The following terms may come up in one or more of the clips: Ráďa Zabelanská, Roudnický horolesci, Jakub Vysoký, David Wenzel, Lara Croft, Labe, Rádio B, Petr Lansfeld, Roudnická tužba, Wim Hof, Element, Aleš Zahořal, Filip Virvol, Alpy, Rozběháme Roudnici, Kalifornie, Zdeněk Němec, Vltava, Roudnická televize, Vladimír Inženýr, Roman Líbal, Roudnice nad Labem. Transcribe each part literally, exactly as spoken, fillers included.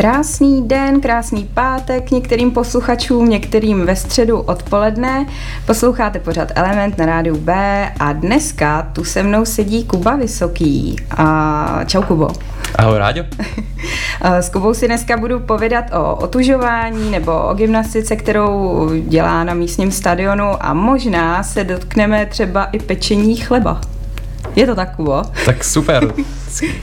Krásný den, krásný pátek některým posluchačům, některým ve středu odpoledne. Posloucháte pořad Element na Rádiu B a dneska tu se mnou sedí Kuba Vysoký. A čau, Kubo. Ahoj, Ráďo. S Kubou si dneska budu povídat o otužování nebo o gymnastice, kterou dělá na místním stadionu, a možná se dotkneme třeba i pečení chleba. Je to tak, Kubo? Tak super,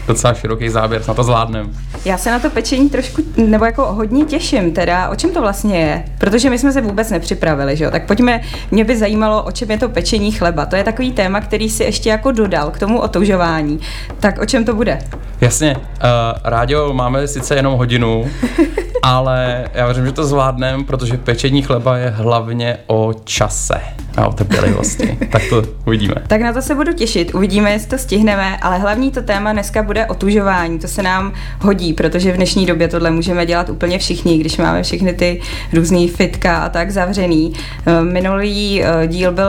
docela široký záběr, na to zvládnem. Já se na to pečení trošku, nebo jako hodně těším teda, o čem to vlastně je, protože my jsme se vůbec nepřipravili, že jo, tak pojďme, mě by zajímalo, o čem je to pečení chleba, to je takový téma, který si ještě jako dodal k tomu otoužování, tak o čem to bude? Jasně, uh, Ráďo, máme sice jenom hodinu, ale já věřím, že to zvládnem, protože pečení chleba je hlavně o čase a o trpělivosti. Tak to uvidíme. Tak na to se budu těšit, uvidíme, jestli to stihneme, ale hlavní to téma dneska bude otužování, to se nám hodí, protože v dnešní době tohle můžeme dělat úplně všichni, když máme všechny ty různý fitka a tak zavřený. Minulý díl byl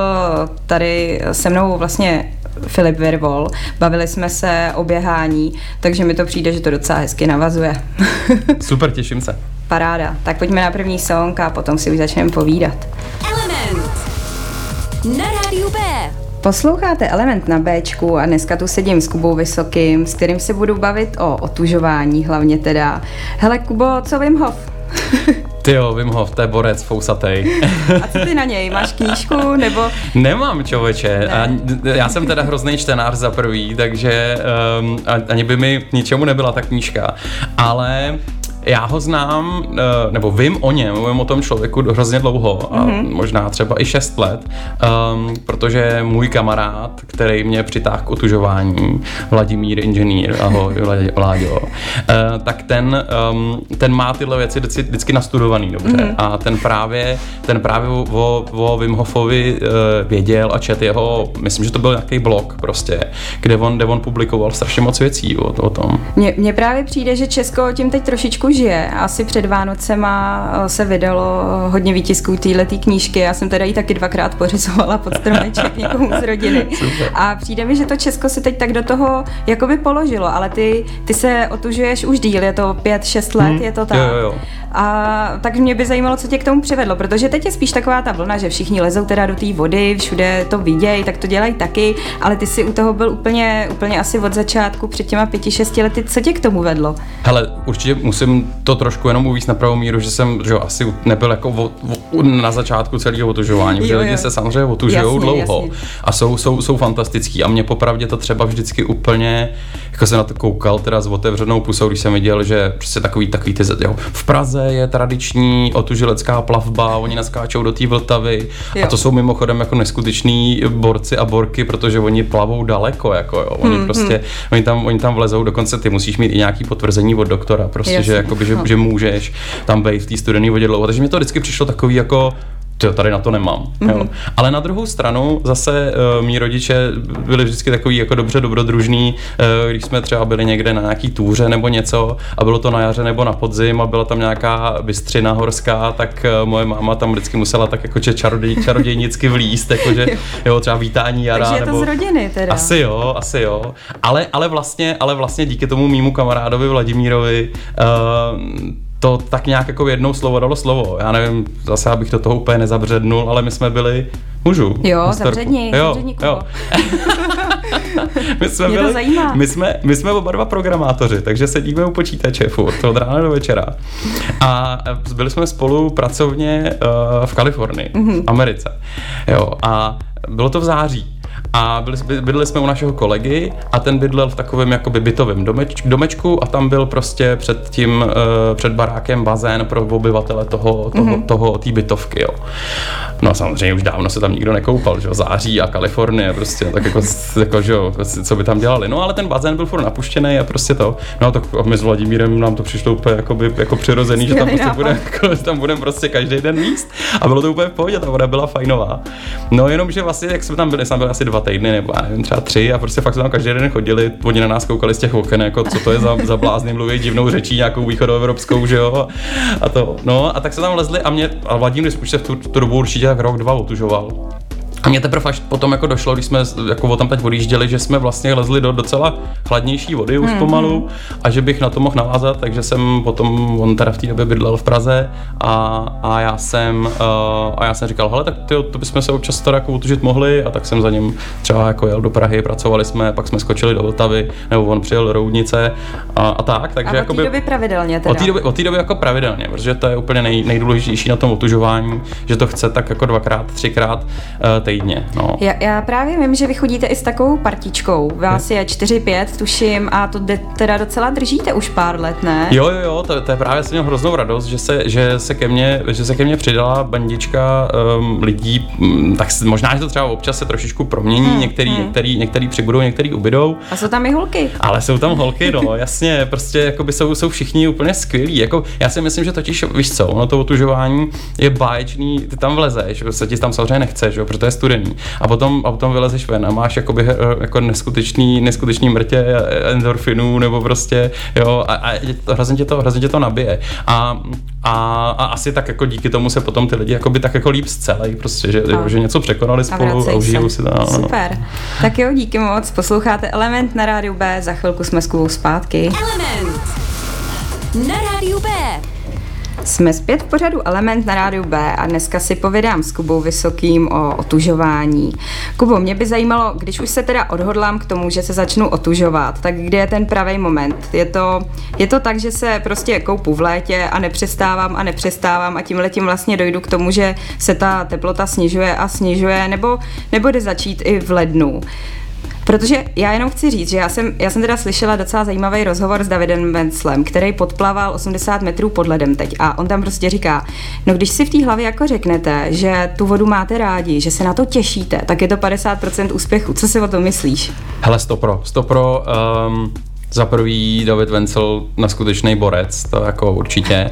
tady se mnou vlastně Filip Virvol, bavili jsme se o běhání, takže mi to přijde, že to docela hezky navazuje. Super, těším se. Paráda, tak pojďme na první song a potom si už začneme povídat. Element na Rádiu B. Posloucháte Element na Bčku a dneska tu sedím s Kubou Vysokým, s kterým se budu bavit o otužování hlavně teda. Hele, Kubo, co Wim Hof? Tyjo, Wim Hof, to je borec fousatej. A co ty na něj? Máš knížku nebo? Nemám, člověče. Ne. A já jsem teda hrozný čtenář za prvý, takže um, ani by mi ničemu nebyla ta knížka. Ale já ho znám, nebo vím o něm, vím o tom člověku hrozně dlouho, a mm-hmm. možná třeba i šest let, um, protože můj kamarád, který mě přitáhl k otužování, Vladimír Inženýr, ahoj, Vláďo, uh, tak ten, um, ten má tyhle věci vždycky, vždycky nastudovaný dobře, mm-hmm. a ten právě, ten právě o, o Wim Hofovi uh, věděl a čet jeho, myslím, že to byl nějaký blog prostě, kde on, kde on publikoval strašně moc věcí o, o tom. Mně, mně právě přijde, že Česko tím teď trošičku je. Asi před Vánocema se vydalo hodně výtisků téhletý knížky. Já jsem teda ji taky dvakrát pořizovala pod stromeček někomu z rodiny. Super. A přijde mi, že to Česko se teď tak do toho jakoby položilo, ale ty, ty se otužuješ už díl, je to pět šest let, hmm. je to tak. Jo, jo. A tak mě by zajímalo, co tě k tomu přivedlo, protože teď je spíš taková ta vlna, že všichni lezou teda do té vody, všude to vidějí, tak to dělají taky, ale ty jsi u toho byl úplně, úplně asi od začátku, před těma pěti šesti lety. Co tě k tomu vedlo? Hele, určitě musím to trošku jenom uvíc na pravou míru, že jsem že asi nebyl jako o, o, na začátku celého otužování, protože lidi se samozřejmě otužujou dlouho, jasně. a jsou, jsou, jsou fantastický a mě popravdě to třeba vždycky úplně, jako jsem na to koukal teda s otevřenou pusou, když jsem viděl, že prostě takový, takový ty, jo, v Praze je tradiční otužilecká plavba, oni naskáčou do té Vltavy, jo. a to jsou mimochodem jako neskuteční borci a borky, protože oni plavou daleko, jako jo, oni hmm, prostě, hmm. Oni, tam, oni tam vlezou, dokonce ty musíš mít i nějaký potvrzení od doktora, prostě, jasně. že Jakoby, že, že můžeš tam být v té studené vodě dlouho. Takže mi to vždycky přišlo takový jako, jo, tady na to nemám. Mm-hmm. Jo. Ale na druhou stranu zase uh, mí rodiče byli vždycky takový jako dobře dobrodružní, uh, když jsme třeba byli někde na nějaký túře nebo něco a bylo to na jaře nebo na podzim a byla tam nějaká bystřina horská, tak uh, moje máma tam vždycky musela tak jako čaroděj, čarodějnicky vlíst, jakože jo, třeba vítání jara. Takže je to nebo... z rodiny teda. Asi jo, asi jo. Ale, ale, vlastně, ale vlastně díky tomu mýmu kamarádovi Vladimírovi uh, to tak nějak jako jednou slovo dalo slovo. Já nevím, zase abych do toho úplně nezabřednul, ale my jsme byli, můžu? Jo, zabředni, zabředni Kubo. My jsme Mě byli, to zajímá. My jsme, my jsme oba dva programátoři, takže sedíme u počítače furt, od rána do večera. A byli jsme spolu pracovně uh, v Kalifornii, mm-hmm. Americe. Jo, a bylo to v září. A byli, bydleli jsme u našeho kolegy a ten bydlel v takovém jakoby bytovém domeč, domečku a tam byl prostě před tím, uh, před barákem bazén pro obyvatele toho, toho, mm-hmm. toho, té bytovky, jo. No a samozřejmě už dávno se tam nikdo nekoupal, že jo, září a Kalifornie prostě, tak jako, jako že jo, co by tam dělali. No ale ten bazén byl furt napuštěný a prostě to, no tak my s Vladimírem nám to přišlo úplně jakoby, jako přirozený, že tam prostě budeme jako, budem prostě každý den míst a bylo to úplně v pohodě, ta voda byla fajnová. No jenom, že vlastně, jak jsme tam byli, jsme byli asi dva týdny nebo já nevím, třeba tři a prostě fakt jsme tam každý den chodili, oni na nás koukali z těch oken, jako co to je za, za blázny, mluví divnou řečí, nějakou východoevropskou, že jo, a to, no a tak se tam lezli a mě, a Vladimír, když už se v tu, tu dobu určitě tak rok, dva otužoval. A mě teprve až potom jako došlo, když jsme jako tam teď odjížděli, že jsme vlastně lezli do docela chladnější vody už hmm. pomalu a že bych na to mohl navázat, takže jsem potom, on teda v té době bydlel v Praze a, a, já, jsem, uh, a já jsem říkal, hele, tak tyjo, to bychom se občas teda jako utužit mohli a tak jsem za ním třeba jako jel do Prahy, pracovali jsme, pak jsme skočili do Vltavy, nebo on přijel do Roudnice a, a tak. Takže a od té doby pravidelně teda? Od té doby, od té doby jako pravidelně, protože to je úplně nej, nejdůležitější na tom otužování, že to chce tak jako dvakrát, třikrát uh, týdně, no. Já, já právě vím, že vy chodíte i s takovou partičkou, vás je čtyři pět, tuším, a to de, teda docela držíte už pár let, ne? Jo, jo, jo, to, to je právě, jsem měl hroznou radost, že se, že se, ke, mně, že se ke mně přidala bandička um, lidí, tak možná, že to třeba občas se trošičku promění, hmm, některý, hmm. některý, některý přibudou, některý ubydou. A jsou tam i holky. Ale jsou tam holky, no, jasně, prostě jakoby jsou, jsou všichni úplně skvělí, jako já si myslím, že totiž, víš co, ono to otužování je báječný, ty tam vlezeš, se ti tam samozřejmě nechceš, jo, protože studený. A potom, a potom vylezeš ven a máš jakoby, jako neskutečný, neskutečný mrtě endorfinů nebo prostě, jo, a, a hrozně, tě to, hrozně tě to nabije. A, a, a asi tak jako díky tomu se potom ty lidi jakoby tak jako líp zcelej, prostě, že, no. že něco překonali spolu a užijou si to. No, super. No. Tak jo, díky moc. Posloucháte Element na Rádiu B, za chvilku jsme s Kubou zpátky. Element na Rádiu B. Jsme zpět v pořadu Element na Rádiu B a dneska si povídám s Kubou Vysokým o otužování. Kubo, mě by zajímalo, když už se teda odhodlám k tomu, že se začnu otužovat, tak kde je ten pravý moment? Je to, je to tak, že se prostě koupu v létě a nepřestávám a nepřestávám a tímhletím vlastně dojdu k tomu, že se ta teplota snižuje a snižuje, nebo, nebo jde začít i v lednu? Protože já jenom chci říct, že já jsem, já jsem teda slyšela docela zajímavý rozhovor s Davidem Wenzlem, který podplaval osmdesát metrů pod ledem teď a on tam prostě říká, no když si v té hlavě jako řeknete, že tu vodu máte rádi, že se na to těšíte, tak je to padesát procent úspěchu. Co si o tom myslíš? Hele, stopro, stopro, um... Za prvý David Wenzel na skutečný borec, to jako určitě,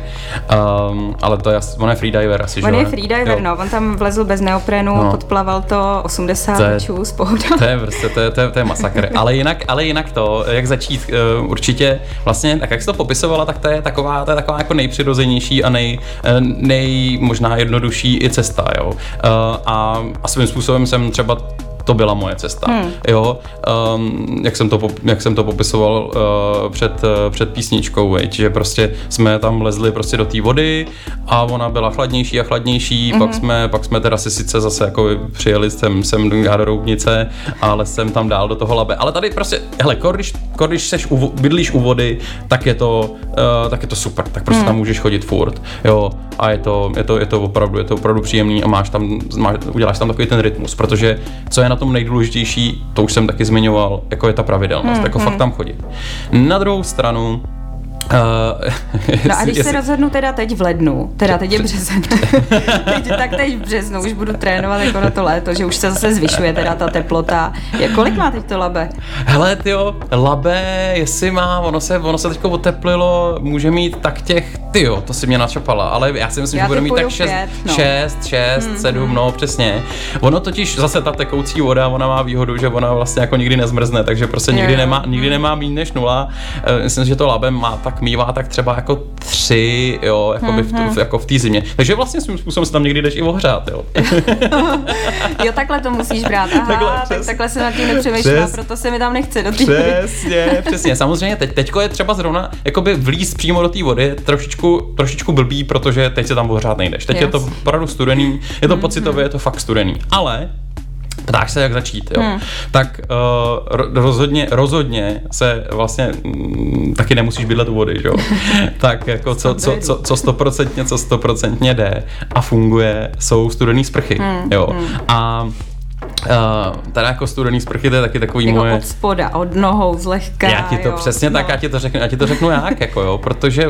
um, ale to je, on je freediver asi, že? On je freediver, no, on tam vlezl bez neoprenu, no. Podplaval to osmdesát metrů z pohoda. To je prostě, to je, to je, to je masakr, ale jinak, ale jinak to, jak začít, uh, určitě, vlastně, tak jak jsi to popisovala, tak to je taková, to je taková jako nejpřirozenější a nej, nej možná jednodušší i cesta, jo, uh, a, a svým způsobem jsem třeba to byla moje cesta, hmm. jo, um, jak, jsem to, jak jsem to popisoval uh, před, uh, před písničkou, veď, že prostě jsme tam lezli prostě do té vody a ona byla chladnější a chladnější, mm-hmm. pak, jsme, pak jsme teda si sice zase jako přijeli sem, sem do Roudnice, ale jsem tam dál do toho Labe, ale tady prostě, hele, když, když seš u, bydlíš u vody, tak je to, uh, tak je to super, tak prostě hmm. tam můžeš chodit furt, jo, a je to, je to, je to opravdu, je to opravdu příjemný a máš tam, máš, uděláš tam takový ten rytmus, protože co je na tom nejdůležitější, to už jsem taky zmiňoval, jako je ta pravidelnost, hmm, jako hmm. fakt tam chodit. Na druhou stranu, Uh, jestli, no a když jestli... se rozhodnu teda teď v lednu, teda teď je březen, teď, tak teď v březnu už budu trénovat jako na to léto, že už se zase zvyšuje teda ta teplota. Jak, kolik má teď to Labe? Hele tyjo, Labe, jestli má, ono se, ono se teďko oteplilo, může mít tak těch, tyjo, to si mě načapala, ale já si myslím, já že bude mít tak šest, šest, sedm, no přesně. Ono totiž, zase ta tekoucí voda, ona má výhodu, že ona vlastně jako nikdy nezmrzne, takže prostě nikdy yeah. nemá, nikdy nemá méně než nula. Myslím, že to Labe má tak mívá tak třeba jako tři, jo, jakoby v, tu, v, jako v té zimě. Takže vlastně svým způsobem se tam někdy jdeš i ohřát, jo. Jo, takhle to musíš brát, aha, takhle, tak takhle se nad tím nepřemýšlá, proto se mi tam nechce do té vody. Přesně, přesně, samozřejmě teď, teďko je třeba zrovna, jakoby vlízt přímo do té vody trošičku, trošičku blbý, protože teď se tam ohřát nejdeš. Teď yes. je to opravdu studený, je to pocitově, je to fakt studený, ale ptáš se, jak začít, jo. Hmm. Tak uh, rozhodně, rozhodně se vlastně m, taky nemusíš bydlet u vody, jo. Tak jako co, co, co, co stoprocentně, co stoprocentně jde a funguje, jsou studený sprchy, hmm. jo. Hmm. A Uh, tady jako studený sprchy, to je taky takový jako moje... od spoda, od nohou, zlehka. Já ti to jo, přesně no. tak, já ti to řeknu, já ti to řeknu jak, jako jo, protože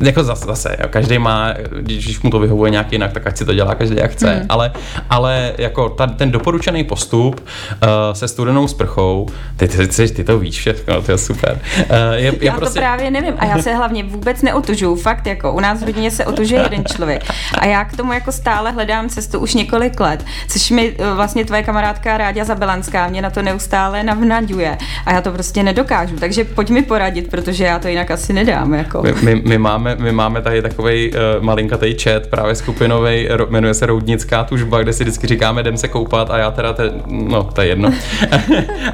jako zase, zase jo, každý má, když mu to vyhovuje nějak jinak, tak ať si to dělá každý jak chce, hmm. ale, ale jako ta, ten doporučený postup uh, se studenou sprchou, ty, ty, ty, ty to víš všechno, to je super. Uh, je, já je prostě... to právě nevím a já se hlavně vůbec neotužuju, fakt jako, u nás v rodině se otužuje jeden člověk a já k tomu jako stále hledám cestu už několik let, což mi vlastně tvoje kamarádka Ráďa Zabelanská mě na to neustále navnaďuje a já to prostě nedokážu, takže pojď mi poradit, protože já to jinak asi nedám. Jako. My, my, my, máme, my máme tady takovej uh, malinkatej chat, právě skupinovej, ro, jmenuje se Roudnická tužba, kde si vždycky říkáme, jdem se koupat a já teda, te, no to je jedno.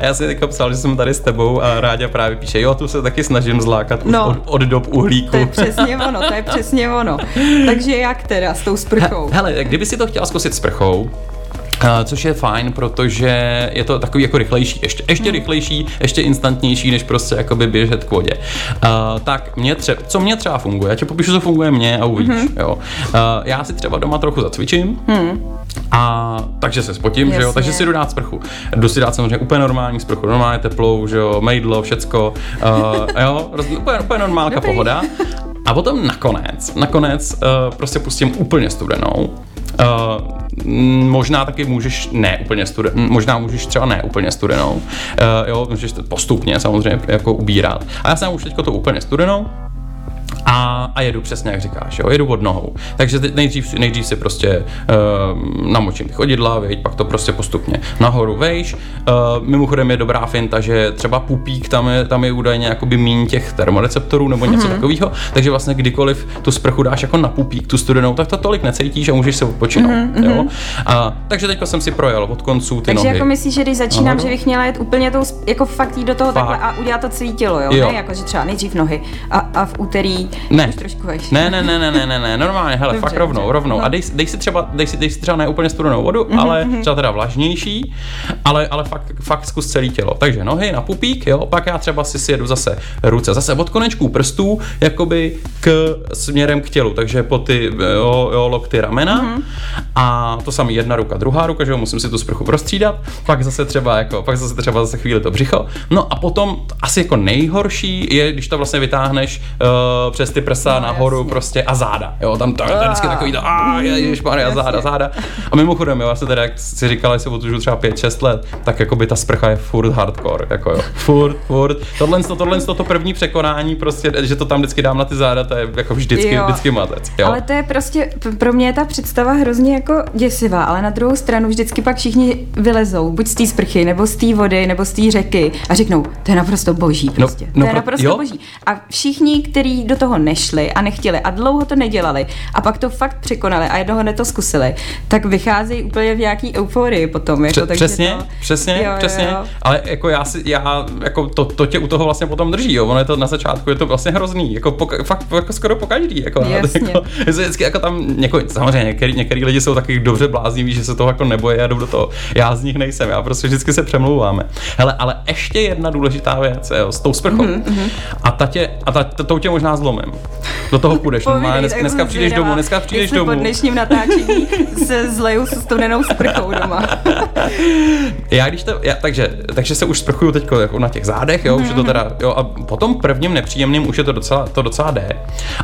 A já si jako psal, že jsem tady s tebou a Ráďa právě píše, jo, tu se taky snažím zlákat no, od, od dob uhlíku. To je přesně ono, to je přesně ono. Takže jak teda s tou sprchou? Hele, kdyby si to chtěla zkusit sprchou, Uh, což je fajn, protože je to takový jako rychlejší, ještě, ještě hmm. rychlejší, ještě instantnější, než prostě jakoby běžet k vodě. Uh, tak mě třeba, co mě třeba funguje, já ti popíšu, co funguje mně a uvidíš, hmm. jo. Uh, já si třeba doma trochu zacvičím, hmm. a takže se spotím, jasně, že jo, takže si jdu dát sprchu. Jdu si dát samozřejmě úplně normální sprchu, normálně teplou, že jo, mejdlo, všecko, uh, jo, roz, úplně, úplně normálka Dobrý. pohoda. A potom nakonec, nakonec uh, prostě pustím úplně studenou. Uh, možná taky můžeš ne úplně studenou, možná můžeš třeba ne úplně studenou, uh, jo, můžeš postupně samozřejmě jako ubírat. A já jsem už teďko to úplně studenou a, a jedu přesně jak říkáš, jo, jedu od nohou. Takže nejdřív, nejdřív si prostě uh, namočím ty chodidla, vejď, pak to prostě postupně nahoru vejš. Uh, mimochodem je dobrá finta, že třeba pupík, tam je, tam je údajně jakoby míň těch termoreceptorů nebo něco mm-hmm. takového, takže vlastně kdykoliv tu sprchu dáš jako na pupík, tu studenou, tak to tolik necítíš a můžeš se odpočinout. Mm-hmm. Jo? A, takže teďka jsem si projel od konců ty takže nohy. Takže jako myslíš, že když začínám, nahoru, že bych měla jet úplně tou, jako fakt jít do toho fakt. Takhle a udělat to cvítilo, jo? jo. Ne, jako že třeba nejdřív nohy a, a v úterý Ne. ne, ne, ne, ne, ne, ne, normálně, hele, dobře, fakt rovnou, dobře. rovnou. A dej, dej si třeba, dej si, dej si třeba ne úplně studenou vodu, mm-hmm, ale třeba teda vlažnější, ale, ale fakt, fakt zkus celý tělo. Takže nohy na pupík, jo, pak já třeba si sjedu zase ruce, zase od konečků prstů, jakoby k směrem k tělu, takže po ty, jo, jo, lokty, ramena mm-hmm. a to samý jedna ruka, druhá ruka, že jo, musím si tu sprchu prostřídat, pak zase třeba jako, pak zase třeba zase chvíli to břicho, no a potom asi jako nejhorší je, když to vlastně vytáhneš uh, přes ty prsa no, nahoru jasně. prostě a záda, jo, tam to je vždycky takový to, a ježišmarja, záda, záda. A mimochodem, jo, já se teda, jak si říkala, jestli otužu třeba pět šest let, tak jako by ta sprcha je furt hardcore, jako jo, furt, furt. Tohle, tohle, to první překonání prostě, že to tam vždycky dám na ty záda, to je jako vždycky, jo. vždycky matec, jo. Ale to je prostě, pro mě je ta představa hrozně jako děsivá, ale na druhou stranu vždycky pak všichni vylezou, buď z té sprchy, nebo z té vody, nebo z té řeky a řeknou, to je naprosto boží prostě, no, no, to je naprosto jo? boží. A všichni, kteří do toho nešli a nechtěli a dlouho to nedělali a pak to fakt překonali a jednoho neto zkusili, tak vycházejí úplně v nějaký euforii potom. Jako, Pře- takže přesně, to, přesně, jo, přesně. Jo, jo. Ale jako já si, já, jako to, to tě u toho vlastně potom drží, jo. Ono je to na začátku, je to vlastně hrozný, jako poka- fakt jako skoro po každý, jako, jako, vždycky jako tam, jako, samozřejmě některý, některý lidi jsou taky dobře blázniví, že se toho jako nebojí a jdou do toho. Já z nich nejsem, já prostě vždycky se přemlouváme. Hele, ale ještě jedna důležitá věc, jo, s tou sprchou. Mm-hmm. A ta tě, a ta, to, to tě možná zlomí. Do toho půjdeš, Povídej, dneska, dneska přijdeš domů, dneska přijdeš domů. Po dnešním natáčení se zleju s studenou sprchou doma. Já když to, já, takže, takže se už sprchuju teď jako na těch zádech, jo, už je to teda, jo, a po tom prvním nepříjemným už je to docela, to docela jde.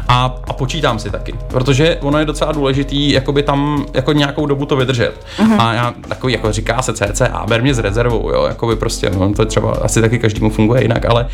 A, a počítám si taky, protože ono je docela důležitý, jakoby tam jako nějakou dobu to vydržet. Uhum. A já takový, jako říká se cca, ber mě s rezervou, jo, jakoby prostě, no, to třeba asi taky každému funguje jinak, ale,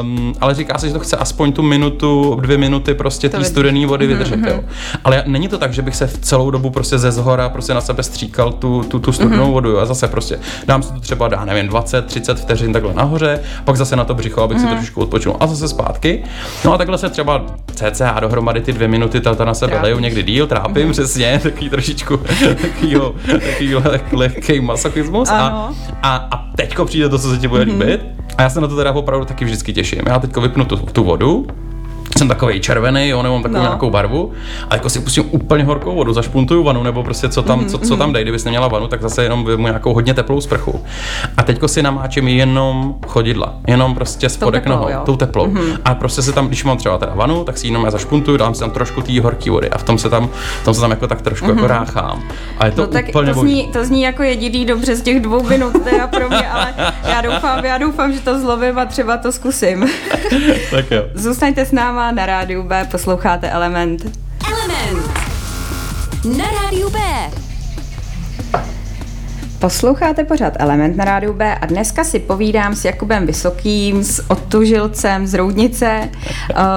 um, ale říká se, že to chce aspoň tu minutu, dvě minuty prostě té studené vody vydržet, mm-hmm. jo. Ale není to tak, že bych se v celou dobu prostě ze zhora prostě na sebe stříkal tu, tu, tu studenou mm-hmm. vodu, jo. A zase prostě dám si to třeba, dá, nevím, dvacet třicet vteřin takhle nahoře, pak zase na to břicho, abych mm-hmm. si trošku odpočinul a zase zpátky. No a takhle se třeba cca dohromady ty dvě minuty tata na sebe leju, někdy díl, trápím, mm-hmm. přesně, takový trošičku takovýho, takovýho lehkej masochismus a, a, a teďko přijde to, co se ti bude mm-hmm. líbit a já se na to teda opravdu taky vždycky těším. Já teďko vypnu tu, tu vodu, jsem takovej červený, jo, nemám takovou no. nějakou barvu a jako si pustím úplně horkou vodu, zašpuntuju vanu nebo prostě co tam, mm, co, co mm. tam dej, kdybys neměla vanu, tak zase jenom vezmu nějakou hodně teplou sprchu. A teďko si namáčím jenom chodidla, jenom prostě spodek nohou, tou teplou. Mm-hmm. A prostě se tam, když mám třeba teda vanu, tak si jenom já zašpuntuju, dám si tam trošku té horké vody a v tom se tam, tam se tam jako tak trošku mm-hmm. jako ráchám. A je to no, tak úplně to zní, to zní jako jediný dobře z těch dvou minut teda pro mě, ale já doufám, já doufám, že to zlobím a třeba to zkusím. Tak jo. Zůstaňte s náma na Rádiu B, posloucháte Element. Element na Rádiu B. Posloucháte pořád Element na Rádiu B a dneska si povídám s Jakubem Vysokým, s odtužilcem z Roudnice.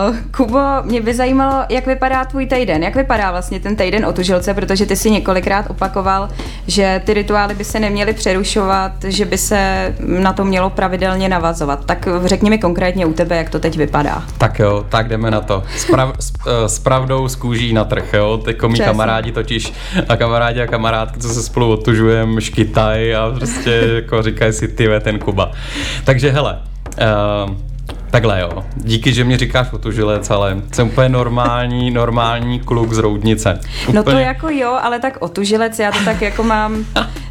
Uh, Kubo, mě by zajímalo, jak vypadá tvůj týden, jak vypadá vlastně ten týden otužilce, protože ty si několikrát opakoval, že ty rituály by se neměly přerušovat, že by se na to mělo pravidelně navazovat. Tak řekni mi konkrétně u tebe, jak to teď vypadá. Tak jo, tak jdeme na to. S, prav, s, s pravdou z kůží na trh, jo. Teďko mý kamarádi totiž a kamarádi a kamarádky, co se spolu otužujeme, škyt a prostě jako říkají si ty, ten Kuba. Takže hele, uh, takhle jo, díky, že mi říkáš otužilec, ale jsem úplně normální, normální kluk z Roudnice. Úplně. No to jako jo, ale tak otužilec, já to tak jako mám,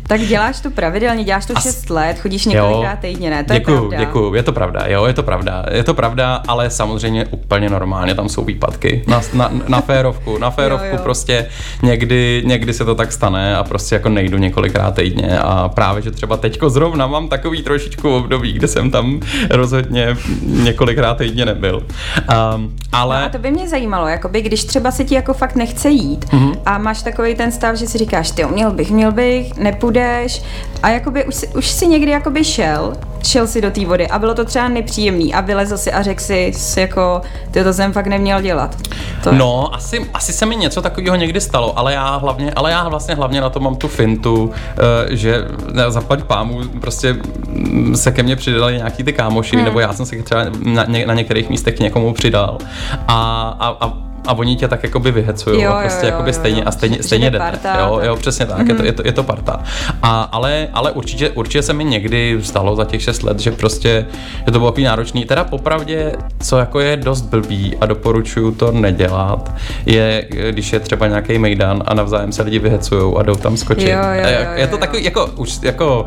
tak děláš to pravidelně, děláš to šest let, chodíš několikrát týdně, ne? To děkuju, je pravda. Děkuju, je to pravda, jo, je to pravda, je to pravda, ale samozřejmě úplně normálně, tam jsou výpadky, na, na, na férovku, na férovku jo, jo. Prostě někdy, někdy se to tak stane a prostě jako nejdu několikrát týdně a právě, že třeba teďko zrovna mám takový trošičku období, kde jsem tam rozhodně několikrát týdně nebyl. Um, ale... No a to by mě zajímalo, jakoby, když třeba se ti jako fakt nechce jít mm-hmm. a máš takovej ten stav, že si říkáš, ty měl bych, měl bych, nepůjdeš a jakoby už, už si někdy jakoby šel, šel si do té vody a bylo to třeba nepříjemný a vylezl si a řekl si, jako, ty to jsem fakt neměl dělat. To no, asi, asi se mi něco takového někdy stalo, ale já hlavně, ale já vlastně hlavně na to mám tu fintu, že zaplať pámu, prostě se ke mně přidali nějaký ty kámoši, hmm. nebo já jsem se třeba na, na některých místech k někomu přidal a, a, a a oni tě tak jakoby vyhecují a prostě jo, jakoby jo, stejně, jo. A stejně, stejně jdete. Parta, jo, jo, přesně tak, mm-hmm. je, to, je, to, je to parta. A, ale ale určitě, určitě se mi někdy stalo za těch šest let, že prostě, že to bylo takový náročný. Teda popravdě, co jako je dost blbý a doporučuju to nedělat, je, když je třeba nějaký mejdan a navzájem se lidi vyhecujou a jdou tam skočit. Jo, jo, jo, jo, je to takový, jako, už, jako,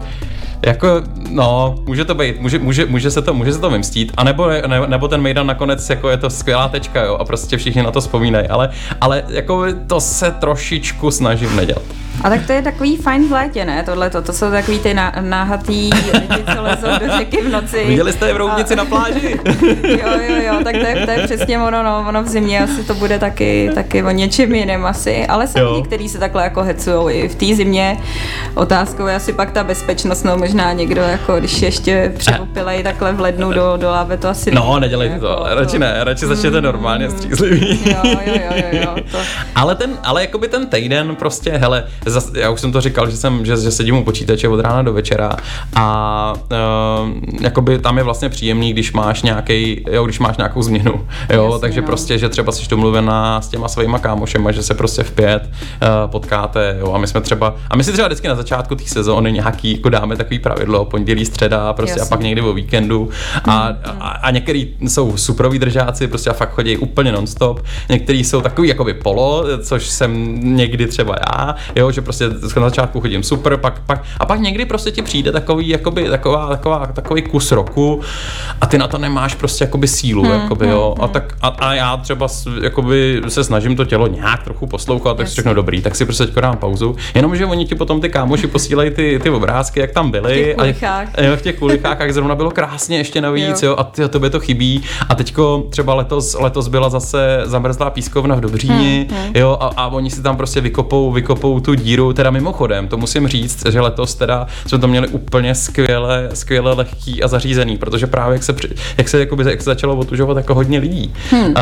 jako, no, může to být, může, může, může, se, to, může se to vymstít, anebo ne, nebo ten mejdan nakonec, jako je to skvělá tečka, jo, a prostě všichni na to vzpomínají, ale, ale jako to se trošičku snažím nedělat. A tak to je takový fajn v létě, ne? Tohleto, to jsou takový ty ná, náhatý lidi, co lezou do řeky v noci. Viděli jste je v Roudnici a... na pláži? Jo, jo, jo, tak to je, to je přesně ono, no, ono v zimě asi to bude taky, taky o něčem jiném asi, ale jsou ti, kteří se takhle jako hecujou i v té zimě. Otázkou je asi pak ta bezpečnost, no možná někdo, jako když ještě převopilej takhle v lednu do, do Labe, to asi... No, nedělejte to, ale radši ne, radši začněte mm, normálně střízlivý. Jo, jo, jo, jo, to... Ale ten, ale jakoby ten týden prostě, hele, Zas, já už jsem to říkal, že, jsem, že, že sedím u počítače od rána do večera a e, jakoby tam je vlastně příjemný, když máš nějaký, jo, když máš nějakou změnu, jo, jasně, takže no. Prostě, že třeba jsi domluvená s těma svýma kámošema, že se prostě v pět e, potkáte, jo, a my jsme třeba, a my si třeba vždycky na začátku té sezóny nějaký, jako dáme takový pravidlo, pondělí, středa, prostě jasně. A pak někdy o víkendu a, mm, a, a některý jsou super výdržáci, prostě a fakt chodí úplně non-stop, některý jsou takový jakoby polo, což jsem někdy třeba já, jo, že prostě na začátku chodím super, pak, pak, a pak někdy prostě ti přijde takový, jakoby, taková, taková, takový kus roku a ty na to nemáš prostě jakoby sílu, hmm, jakoby, jo. Hmm, a, tak, a, a já třeba jakoby se snažím to tělo nějak trochu poslouchat, tak si řeknu dobrý, tak si prostě teďko dám pauzu, jenomže oni ti potom ty kámoši posílají ty, ty obrázky, jak tam byly. V těch a jo, v těch kulichách, jak zrovna bylo krásně ještě navíc, jo, jo a ty, tobě to chybí a teďko třeba letos, letos byla zase zamrzlá pískovna v Dobříni, hmm, jo, a, a oni si tam prostě vykopou, vykopou tu díru, teda mimochodem, to musím říct, že letos teda jsme to měli úplně skvěle, skvěle lehký a zařízený, protože právě jak se, jak se, jakoby, jak se začalo otužovat jako hodně lidí, hmm. um,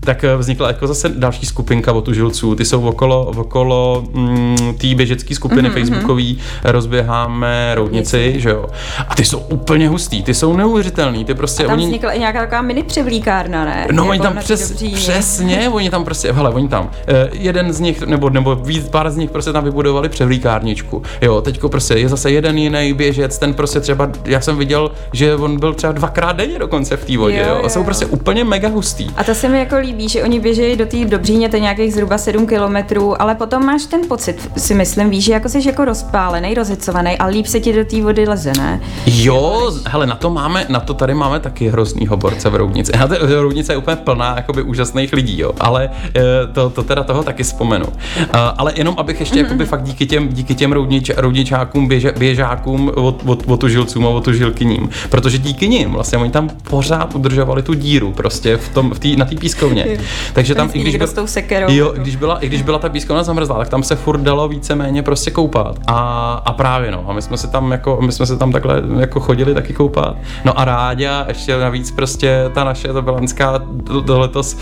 tak vznikla jako zase další skupinka otužilců, ty jsou okolo, okolo mm, té běžecké skupiny mm-hmm. facebookové Rozběháme Roudnici, že jo, a ty jsou úplně hustý, ty jsou neuvěřitelný, ty prostě... A tam oni... vznikla i nějaká taková mini převlíkárna, ne? No oni tam přes, přesně, oni tam prostě, hele, oni tam, eh, jeden z nich, nebo, nebo víc, pár z nich prostě tam vybudovali převlíkárničku. Jo, teďko prostě je zase jeden jiný běžec, ten prostě třeba, já jsem viděl, že on byl třeba dvakrát denně dokonce v té vodě, jo, jo. Jo. Jsou prostě úplně mega hustý. A to se mi jako líbí, že oni běžejí do té Dobříně, to je nějakých zhruba sedm kilometrů, ale potom máš ten pocit, si myslím, víš, že jako jsi jako rozpálený, rozhecovaný a líp se ti do té vody leze, ne? Jo, hele, na to máme, na to tady máme taky hroznýho borce v Roudnici. Na té Roudnice je úplně plná jakoby úžasných lidí, jo, ale to, to teda toho taky vzpomenu. Ale jenom abych ještě jakoby fakt díky těm, díky těm roudnič, roudničákům, běže, běžákům, od, od, otužilcům a otužilkyním, protože díky nim vlastně oni tam pořád udržovali tu díru prostě v tom, v tý, na té pískovně. ne. Takže tam, i když, byl, sekerou, jo, když byla, i když byla ta pískovna zamrzlá, tak tam se furt dalo víceméně prostě koupat. A, a právě no, a my jsme se tam jako, my jsme se tam takhle jako chodili taky koupat. No a Ráďa, ještě navíc prostě ta naše Zabelanská to letos uh,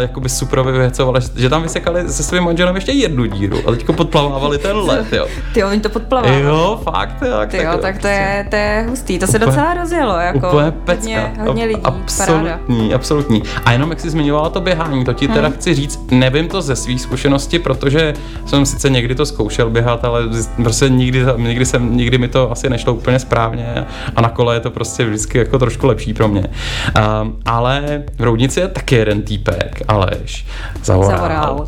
jakoby super vyvěcovala, že, že tam vysekali se svým manželem ještě jednu díru a teďko podplavávali ten led, jo. Ty oni to podplavávali. Jo, fakt, tak. Ty jo, tak, tak to je, to je hustý, to se úplně, docela rozjelo, jako. Úplně pecka. Hodně, hodně lidí, absolutní, paráda. Absolutní. A jenom jak jsi zmiňovala to běhání, to ti hmm. teda chci říct, nevím to ze svých zkušeností, protože jsem sice někdy to zkoušel běhat, ale prostě nikdy, nikdy, jsem, nikdy mi to asi nešlo úplně správně a na kole je to prostě vždycky jako trošku lepší pro mě. Um, ale v Roudnici je taky jeden týpek, Aleš Zahořal.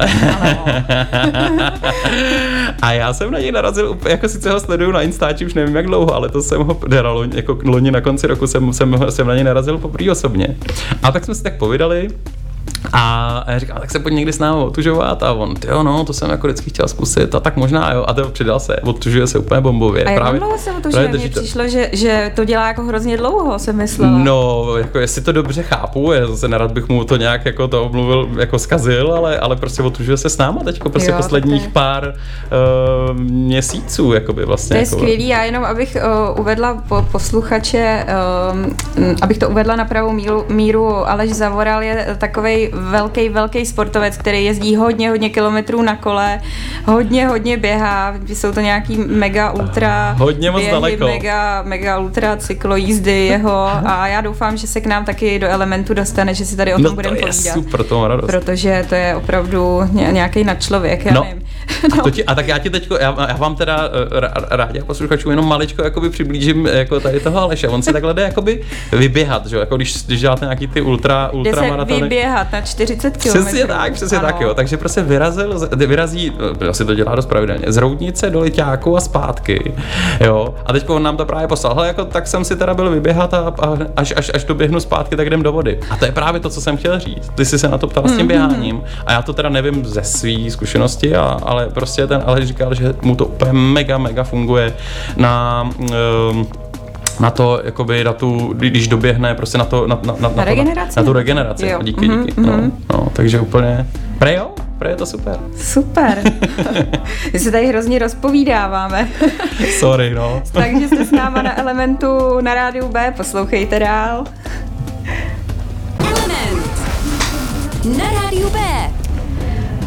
A já jsem na něj narazil, jako sice ho sleduju na Instači, už nevím jak dlouho, ale to jsem ho, ne, loni, jako loni na konci roku jsem, jsem, jsem na něj narazil poprvé osobně. A tak jsme si tak povídali. A já říkám, tak se pojď někdy s námi otužovat a on, jo no, to jsem jako vždycky chtěl zkusit a tak možná jo, a to přidal se, odtužuje se úplně bombově. A jak dlouho se otužuje, mně přišlo, že, že to dělá jako hrozně dlouho, jsem myslela. No, jako jestli to dobře chápu, já zase nerad bych mu to nějak jako to omluvil, jako zkazil, ale, ale prostě otužuje se s náma teďko prostě jo, posledních je... pár uh, měsíců, jakoby vlastně. To je jako... skvělý, já jenom abych uh, uvedla po, posluchače, um, abych to uvedla na pravou míru, míru Aleš Zahořal je takovej velký, velký sportovec, který jezdí hodně, hodně kilometrů na kole, hodně, hodně běhá, jsou to nějaký mega ultra, hodně moc běhy, daleko. mega, mega ultra cyklojízdy jeho a já doufám, že se k nám taky do Elementu dostane, že si tady o tom no budeme to povídat. Super, to mám radost. Protože to je opravdu nějaký nadčlověk, já no. nevím. No. A, ti, a tak já ti teďko, já, já vám teda rádi a posluchačům jenom maličko jakoby přiblížím jako tady toho Aleša. On se takhle jde jakoby vyběhat, že jo? Jako když, když děláte nějaký ty ultra, ultra maratony. Vyběhat na čtyřicet kilometrů. Přesně tak, přesně tak, jo. Takže prostě vyrazil, vyrazí, asi to dělá dost pravidelně, z Roudnice do Liťáku a zpátky, jo. A teďko on nám to právě poslal, hele, jako tak jsem si teda byl vyběhat a, a až, až, až doběhnu zpátky, tak jdem do vody. A to je právě to, co jsem chtěl říct. Ty jsi se na to ptala s tím běháním a já to teda nevím ze svý zkušenosti, a, ale prostě ten Aleš říkal, že mu to úplně mega, mega funguje na... Um, na to, jakoby, na tu, když doběhne, prostě na to, na, na, na, na, regeneraci. na, na tu regeneraci, jo. díky, mm-hmm, díky, mm-hmm. No, no, takže úplně, pre jo, pre je to super. Super, my se tady hrozně rozpovídáváme. Sorry, no. Takže jste s náma na Elementu, na Rádiu B, poslouchejte dál. Element, na Rádiu B.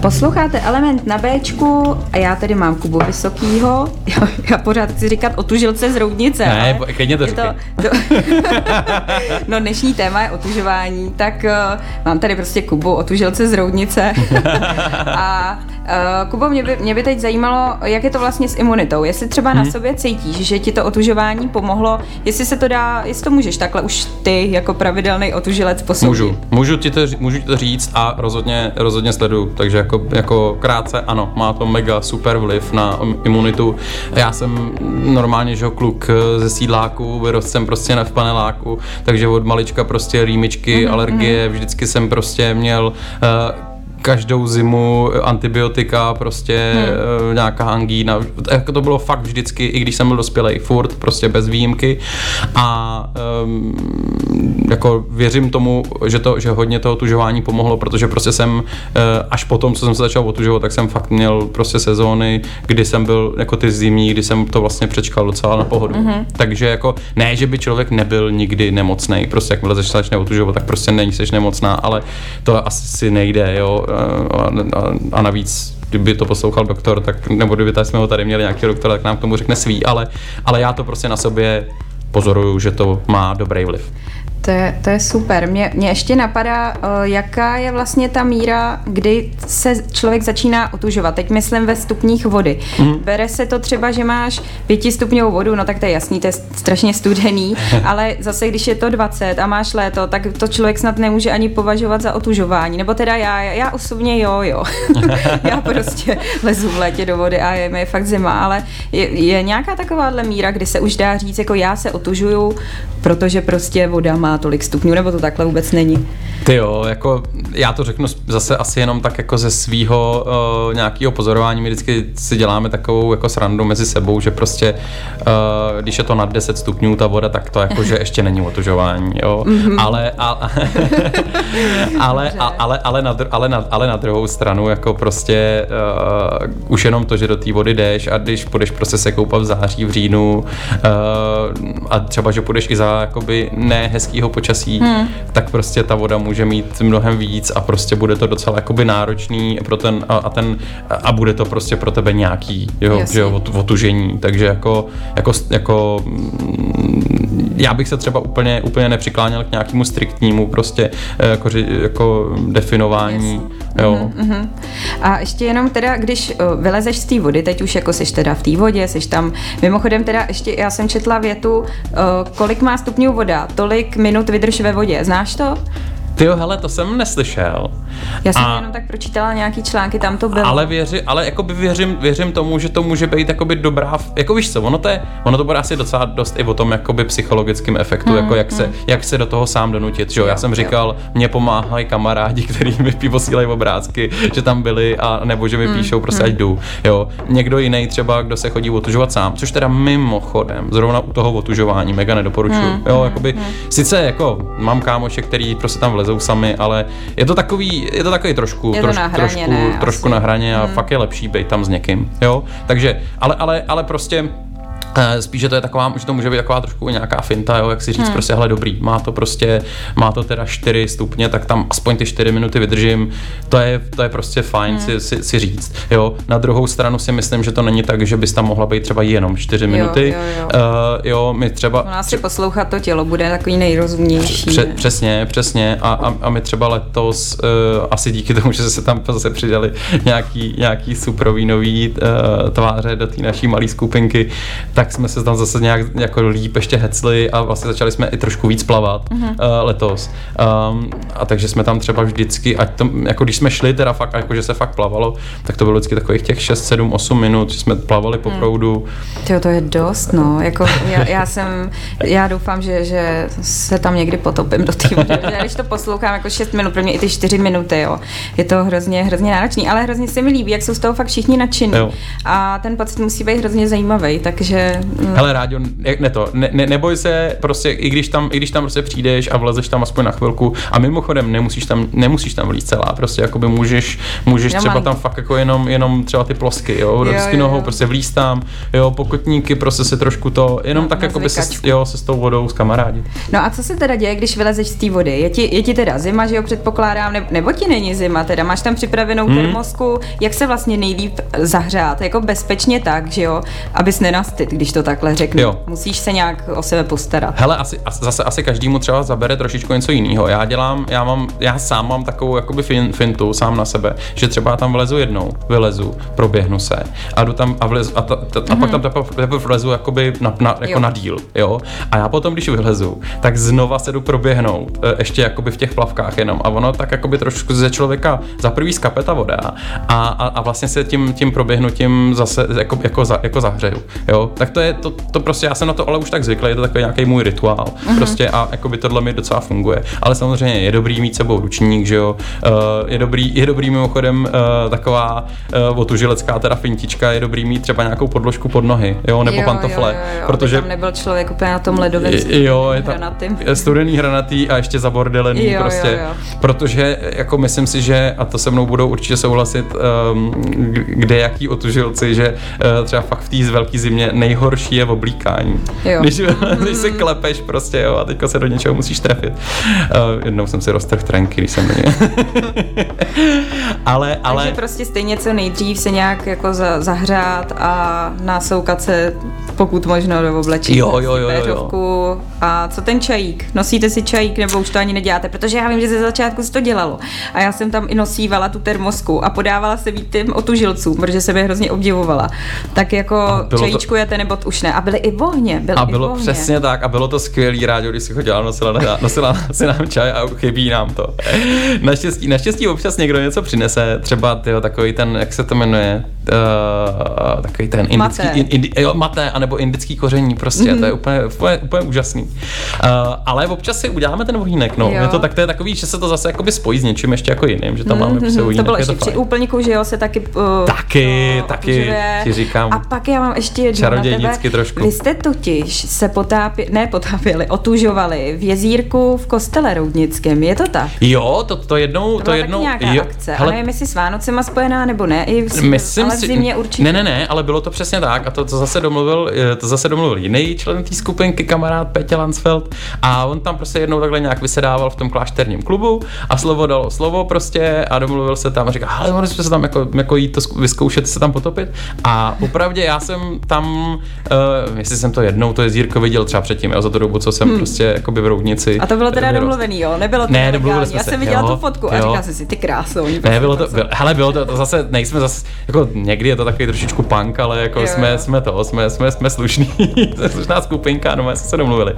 Posloucháte Element na Béčku a já tady mám Kubu Vysokýho. Já, já pořád chci říkat otužilce z Roudnice. Ne, klidně to říkej. To, to, no dnešní téma je otužování, tak uh, mám tady prostě Kubu, otužilce z Roudnice. A uh, Kubo, mě by, mě by teď zajímalo, jak je to vlastně s imunitou. Jestli třeba hmm. na sobě cítíš, že ti to otužování pomohlo, jestli se to dá, jestli to můžeš takhle už ty jako pravidelný otužilec posoudit. Můžu, můžu ti to, můžu ti to říct a rozhodně, rozhodně sleduju, takže Jako, jako krátce, ano, má to mega super vliv na imunitu. Já jsem normálně, že kluk ze sídláku, vyrost jsem prostě v paneláku, takže od malička prostě rýmičky, mm-hmm. alergie, vždycky jsem prostě měl uh, každou zimu antibiotika, prostě hmm. nějaká angína. To bylo fakt vždycky, i když jsem byl dospělej, furt, prostě bez výjimky. A um, jako věřím tomu, že, to, že hodně toho otužování pomohlo, protože prostě jsem až potom, co jsem se začal otužovat, tak jsem fakt měl prostě sezóny, kdy jsem byl jako ty zimní, kdy jsem to vlastně přečkal docela na pohodu. Hmm. Takže jako ne, že by člověk nebyl nikdy nemocnej, prostě jakmile začne otužovat, tak prostě není seš nemocná, ale to asi nejde, jo. A, a, a navíc, kdyby to poslouchal doktor, tak, nebo kdyby tady jsme ho tady měli nějaký doktor, tak nám k tomu řekne svý, ale, ale já to prostě na sobě pozoruju, že to má dobrý vliv. To je, to je super. Mě, mě ještě napadá, jaká je vlastně ta míra, kdy se člověk začíná otužovat. Teď myslím ve stupních vody. Mm. Bere se to třeba, že máš pětistupňovou vodu, no tak to je jasný, to je strašně studený, ale zase když je to dvacet a máš léto, tak to člověk snad nemůže ani považovat za otužování. Nebo teda já, já osobně jo, jo. Já prostě lezu v létě do vody a je mi fakt zima, ale je, je nějaká takováhle míra, kdy se už dá říct, jako já se otužuju, protože prostě voda má tolik stupňů, nebo to takhle vůbec není? Ty jo, jako já to řeknu zase asi jenom tak jako ze svýho uh, nějakého pozorování. My vždycky si děláme takovou jako srandu mezi sebou, že prostě uh, když je to nad deset stupňů ta voda, tak to jakože ještě není otužování, jo. Mm-hmm. Ale, a, ale, a, ale, ale, na, ale, na, ale na druhou stranu jako prostě uh, už jenom to, že do té vody jdeš a když půjdeš prostě se koupat v září, v říjnu uh, a třeba, že půjdeš i za jakoby nehezkýho počasí, mm. tak prostě ta voda může mít mnohem víc a prostě bude to docela jakoby náročný pro ten a, a ten a bude to prostě pro tebe nějaký, jo, že jo, otužení, takže jako jako jako já bych se třeba úplně úplně nepřikláněl k nějakému striktnímu prostě jako, jako definování. Jasně. Jo. Mm-hmm, mm-hmm. A ještě jenom teda, když vylezeš z té vody, teď už jako seš teda v té vodě, seš tam, mimochodem teda ještě já jsem četla větu, kolik má stupňů voda, tolik minut vydrž ve vodě, znáš to? Tyjo, hele, to jsem neslyšel. Já jsem a, jenom tak pročítala nějaký články, tam to bylo. Ale, věři, ale jakoby věřím, věřím tomu, že to může být jakoby dobrá, jako víš co, ono to, je, ono to bude asi docela dost i o tom jakoby psychologickém efektu, hmm, jako jak, hmm. se, jak se do toho sám donutit, že jo. Já jsem říkal, mě pomáhají kamarádi, který mi posílají obrázky, že tam byli, a nebo že mi hmm, píšou, prostě hmm. ať jdu, jo. Někdo jiný třeba, kdo se chodí otužovat sám, což teda mimochodem, zrovna u toho otužování mega nedoporučuju, hmm, jo, jakoby, hmm. sice jako mám kámoše, který prostě tam lezou sami, ale je to takový, je to takový trošku, je to troš, na hraně, trošku, ne, trošku na hraně a hmm. fakt je lepší být tam s někým, jo, takže, ale, ale, ale prostě spíše to je taková, že to může být taková trošku nějaká finta, jo, jak si říct, hmm. prostě hele dobrý, má to prostě, má to teda čtyři stupně, tak tam aspoň ty čtyři minuty vydržím, to je, to je prostě fajn hmm. si, si, si říct, jo. Na druhou stranu si myslím, že to není tak, že bys tam mohla být třeba jenom čtyři minuty, jo, jo, jo. Uh, jo my třeba... U nás si poslouchat to tělo, bude takový nejrozumnější. Pře- přesně, přesně a, a, a my třeba letos, uh, asi díky tomu, že se tam zase přidali nějaký, nějaký suprový nový uh, tváře do té naší malé skupinky, tak jsme se tam zase nějak jako líp ještě hecli a vlastně začali jsme i trošku víc plavat mm-hmm. uh, letos. Um, a takže jsme tam třeba vždycky, ať to, jako když jsme šli teda fakt, jako že se fakt plavalo, tak to bylo vždycky takových těch šest, sedm, osm minut, že jsme plavali po mm. proudu. Tyjo, to je dost, no. Jako já, já jsem, já doufám, že, že se tam někdy potopím do té vody. Když to poslouchám, jako šest minut, pro mě i ty čtyři minuty, jo. Je to hrozně, hrozně náročný, ale hrozně se mi líbí, jak jsou z toho fakt všichni nadšení. A ten pocit musí být hrozně zajímavý, takže Hmm. Hele, Ráďo, ne to, ne, ne, neboj se, prostě i když tam, i když tam prostě přijdeš a vlezeš tam aspoň na chvilku a mimochodem nemusíš tam, nemusíš tam vlít celá, prostě jakoby můžeš, můžeš třeba tam fakt jako jenom, jenom třeba ty plosky, jo, vždycky nohou, prostě vlíz tam, jo, pokotníky, prostě se trošku to, jenom no, tak jakoby se, jo, se s tou vodou zkamarádit. No a co se teda děje, když vylezeš z té vody? Je ti, je ti teda zima, že jo, předpokládám, ne, nebo ti není zima teda, máš tam připravenou hmm. termosku, jak se vlastně nejlíp zahřát, jako bezpečně tak, že jo, abys nenastydl, když to takhle řeknu. Jo. Musíš se nějak o sebe postarat. Hele, asi, asi, zase asi každému třeba zabere trošičku něco jiného. Já dělám, já mám, já sám mám takovou jakoby fin, fintu sám na sebe, že třeba tam vlezu jednou, vylezu, proběhnu se a jdu tam a vlezu a, ta, ta, mm-hmm. a pak tam teprve vlezu jakoby na, na, jako na díl, jo. A já potom, když vylezu, tak znova se jdu proběhnout, ještě jakoby v těch plavkách jenom. A ono tak jakoby trošku ze člověka za prvý skape ta voda a, a, a vlastně se tím, tím proběhnutím zase jako, jako, za, jako zahřeju, jo. Tak to je, to, to prostě, já jsem na to ale už tak zvyklý, je to takový nějaký můj rituál, mm-hmm. prostě a jakoby tohle mi docela funguje, ale samozřejmě je dobrý mít sebou ručník, že jo, uh, je dobrý, je dobrý mimochodem uh, taková uh, otužilecká teda fintička, je dobrý mít třeba nějakou podložku pod nohy, jo, nebo jo, pantofle, jo, jo, jo, protože... tam nebyl člověk úplně na tom ledovém hranatým. Studený hranatý a ještě zabordelený, jo, prostě, jo, jo. Protože jako myslím si, že, a to se mnou budou určitě souhlasit, um, kde jaký otužilci, že uh, třeba fakt v té velké zimě nejhorší je v oblíkání. Když, když si klepeš prostě, jo, a teďko se do něčeho musíš trefit. Uh, jednou jsem si roztrhl trenky, když jsem do něj. ale, ale... Takže prostě stejně co nejdřív se nějak jako za, zahřát a nasoukat se pokud možno do oblečení. Jo, jo, jo, jo, jo. A co ten čajík? Nosíte si čajík nebo už to ani neděláte? Protože já vím, že ze začátku se to dělalo. A já jsem tam i nosívala tu termosku a podávala se víc těm otužilcům, protože jsem je hrozně obdivovala. Tak jako čajíčku je ten bod už ne. A byly i vohně. Byly a bylo i vohně. Přesně tak. A bylo to skvělý, Ráďo, když si chodila, nosila, nosila si nám čaj a chybí nám to. Naštěstí, naštěstí občas někdo něco přinese. Třeba tyjo, takový ten, jak se to jmenuje, uh, takový ten indický, maté. Indi, jo, maté, anebo indický koření prostě, mm-hmm. to je úplně, úplně, úplně úžasný. Uh, ale občas si uděláme ten vohýnek, no, je to, tak to je takový, že se to zase jakoby spojí s něčím ještě jako jiným, že tam máme mm-hmm. prostě vohýnek. To bylo ještě při úplňku, že jo, se taky uh, Taky, no, taky, ti říkám. A pak já mám ještě jednu na tebe. Trošku. Vy jste totiž se potápě, ne potápěli, otužovali v jezírku v kostele Roudnickém, je to tak? Jo, to, to jednou... To, to jednou, nějaká jo, akce, hele, a nevím, jestli s Vánocema spojená, nebo ne, i v, myslím ale v zimě si, určitě. Ne, ne, ne, ale bylo to přesně tak a to, to zase domluvil to zase domluvil jiný člen té skupinky, kamarád Petě Lansfeld, a on tam prostě jednou takhle nějak vysedával v tom klášterním klubu a slovo dalo slovo prostě a domluvil se tam a říkal, hele, mohli jsme se tam jako, jako jít to vyzkoušet, se tam potopit, a opravdě já jsem tam, uh, jestli jsem to jednou to jezírko viděl třeba předtím, jo, za tu dobu, co jsem hmm. prostě jakoby v Roudnici. A to bylo teda domluvený, jo, nebylo to ne, domluvili jsme já se, jsem viděla jo, tu fotku jo. A říkala jsem si, ty krásou. Ne, bylo to, byl, hele, bylo to, to zase, nejsme zase, jako někdy je to takový trošičku punk, ale jako jo, jsme, jo. jsme to, jsme, jsme, jsme slušní, jsme slušná skupinka, no, my jsme se domluvili.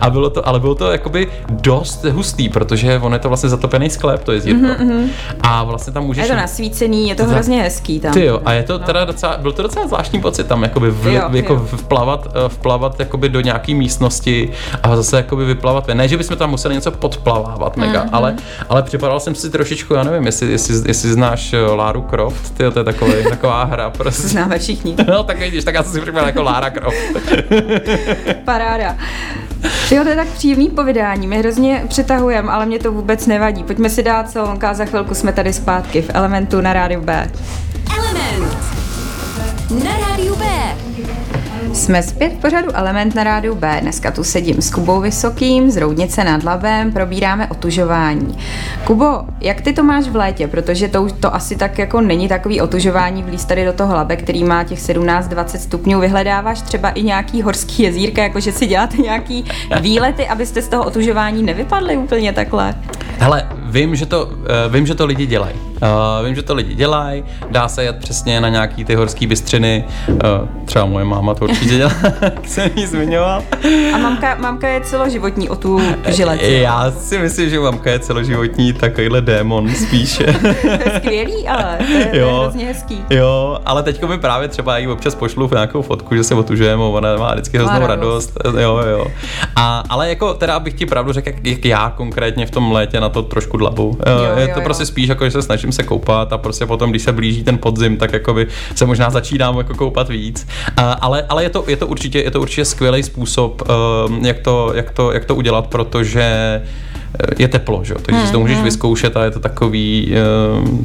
A bylo to, ale bylo to jakoby dost hustý, protože on je to vlastně zatopený sklep, to jezírko. Mm-hmm. A vlastně tam můžeš... A je to nasvícený, je to hrozně hezký tam. Ty jo, a je to teda docela, byl to docela zvláštní pocit tam, jakoby v, jo, jako jo. vplavat, vplavat jakoby do nějaký místnosti a zase jakoby vyplavat. Ne, že bychom tam museli něco podplavávat mega, mm-hmm. ale, ale připadal jsem si trošičku, já nevím, jestli, jestli, jestli znáš Laru Croft, ty, to je takový, taková hra prostě. Známe všichni. No tak vidíš, tak já jsem si připadal jako Lara Croft. Paráda. Jo, to je tak příjemný povídání, my hrozně přetahujeme, ale mě to vůbec nevadí. Pojďme si dát salonka, za chvilku jsme tady zpátky v Elementu na Rádiu B. Element na Rádiu B. Jsme zpět v pořadu Element na Rádiu B. Dneska tu sedím s Kubou Vysokým z Roudnice nad Labem, probíráme otužování. Kubo, jak ty to máš v létě? Protože to, to asi tak jako není takový otužování vlíst tady do toho Labe, který má těch sedmnáct dvacet stupňů. Vyhledáváš třeba i nějaký horský jezírka, jakože si děláte nějaký výlety, abyste z toho otužování nevypadli úplně takhle? Hele, vím, že to, uh, vím, že to lidi dělají. Uh, vím, že to lidi dělají, dá se jet přesně na nějaký ty horský bystřiny. Uh, třeba moje máma to určitě dělá, jak jsem jí zmiňoval. A mamka, mamka je celoživotní o tu žileci. Já si myslím, že mamka je celoživotní takovýhle démon spíše. To je skvělý, ale to je, jo, to je hrozně hezký. Jo, ale teďko mi právě třeba jí občas pošlu v nějakou fotku, že se otužujeme, ona má vždycky hroznou radost. radost. Jo, jo. A, ale jako teda bych ti pravdu řekl, jak, jak já konkrétně v tom létě na to trošku dlabu. Jo, je to jo, prostě jo. spíš jako, že se snažím se koupat a prostě potom, když se blíží ten podzim, tak jakoby se možná začínám jako koupat víc. A, ale, ale je to, je to určitě, je to určitě skvělý způsob, um, jak to, jak to, jak to udělat, protože je teplo, že? Takže hmm, si to můžeš hmm. vyzkoušet a je to takový,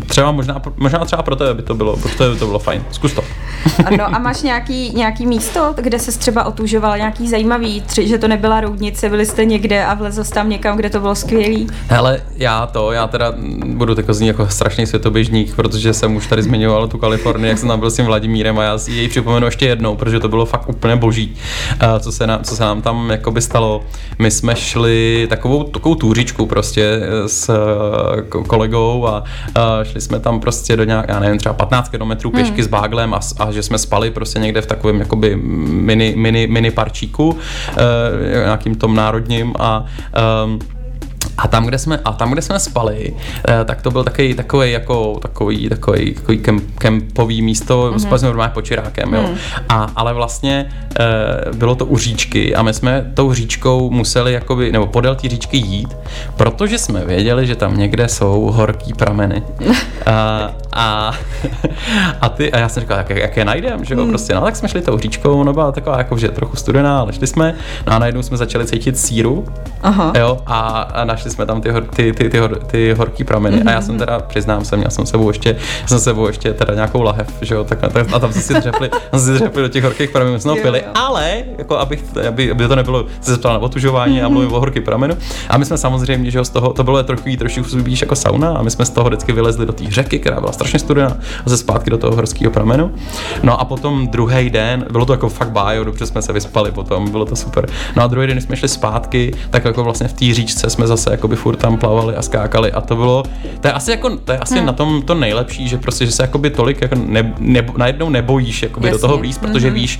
třeba možná, možná třeba pro tebe by to bylo, pro tebe by to bylo fajn. Zkus to. No a máš nějaký, nějaký místo, kde ses třeba otužoval, nějaký zajímavý, tři, že to nebyla Roudnice, byli jste někde a vlezl jsi tam někam, kde to bylo skvělý? Hele, já to, já teda budu takový zní jako strašný světoběžník, protože jsem už tady zmiňoval tu Kalifornii, jak jsem tam byl s tím Vladimírem, a já si jej připomenu ještě jednou, protože to bylo fakt úplně boží, co se, na, co se nám tam jakoby stalo. My jsme šli takovou, takovou tůří prostě s kolegou a šli jsme tam prostě do nějak, já nevím, třeba patnáct kilometrů pěšky hmm. s báglem a, a že jsme spali prostě někde v takovém jakoby mini, mini, mini parčíku, nějakým tom národním a um, A tam, kde jsme, a tam, kde jsme spali, tak to byl takový, takový, jako, takový, takový, takový kemp, kempový místo, mm-hmm. spali jsme normálně pod čirákem, jo. Mm. A, ale vlastně e, bylo to u říčky a my jsme tou říčkou museli, jakoby, nebo podél té říčky jít, protože jsme věděli, že tam někde jsou horký prameny. a, a, a, ty, a já jsem říkal, jak, jak je najdem, že jo, mm. prostě, no tak jsme šli tou říčkou, no byla taková, jakože trochu studená, ale šli jsme, no a najednou jsme začali cítit síru, Aha. jo, a, a našli jsme tam ty, hor, ty, ty, ty, hor, ty horký prameny mm-hmm. a já jsem teda, přiznám se, měl jsem sebou ještě, jsem sebou ještě teda nějakou lahev, že jo, tak, tak, a tam jsme si dřepli, si dřepli do těch horkých pramenů, jsme ho pili, ale, jako abych, aby, aby to nebylo, se zeptal na otužování mm-hmm. a mluvím o horkých pramenů, a my jsme samozřejmě, že jo, z toho, to bylo trochu, trošku subíš jako sauna a my jsme z toho vždycky vylezli do té řeky, která byla strašně studená, a ze zpátky do toho horského pramenu, no a potom druhý den, bylo to jako fakt bájo, dobře jsme se vyspali potom, bylo to super, no a druhý den, když jsme šli zpátky, tak jako vlastně v té říčce jsme zase se jakoby furt tam plavali a skákali a to bylo, to je asi, jako, to je asi hmm. na tom to nejlepší, že prostě, že se jakoby tolik jako ne, ne, najednou nebojíš jakoby do toho víc, protože mm-hmm. víš,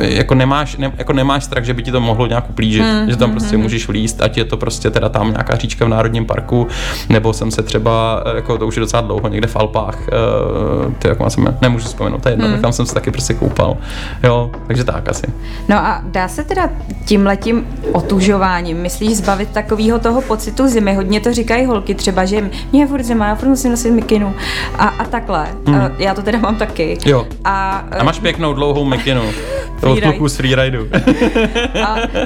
jako nemáš, ne, jako nemáš strach, že by ti to mohlo nějak uplížit, mm-hmm. že tam prostě můžeš vlíst, ať je to prostě teda tam nějaká říčka v národním parku, nebo jsem se třeba, jako to už je docela dlouho, někde v Alpách, uh, ty jak má se jmen, nemůžu vzpomenout, to je jedno, mm. tam jsem se taky prostě koupal, jo, takže tak asi. No a dá se teda tímhletím otužováním, myslíš, zbavit takového toho pocitu zimy? Hodně to říkají holky třeba, že mě je furt zima, já furt musím nosit mikinu a, a takhle. Mm. A já to teda mám taky. Jo. A, a máš pěknou dlouhou mikinu. Od kluků z freeridu.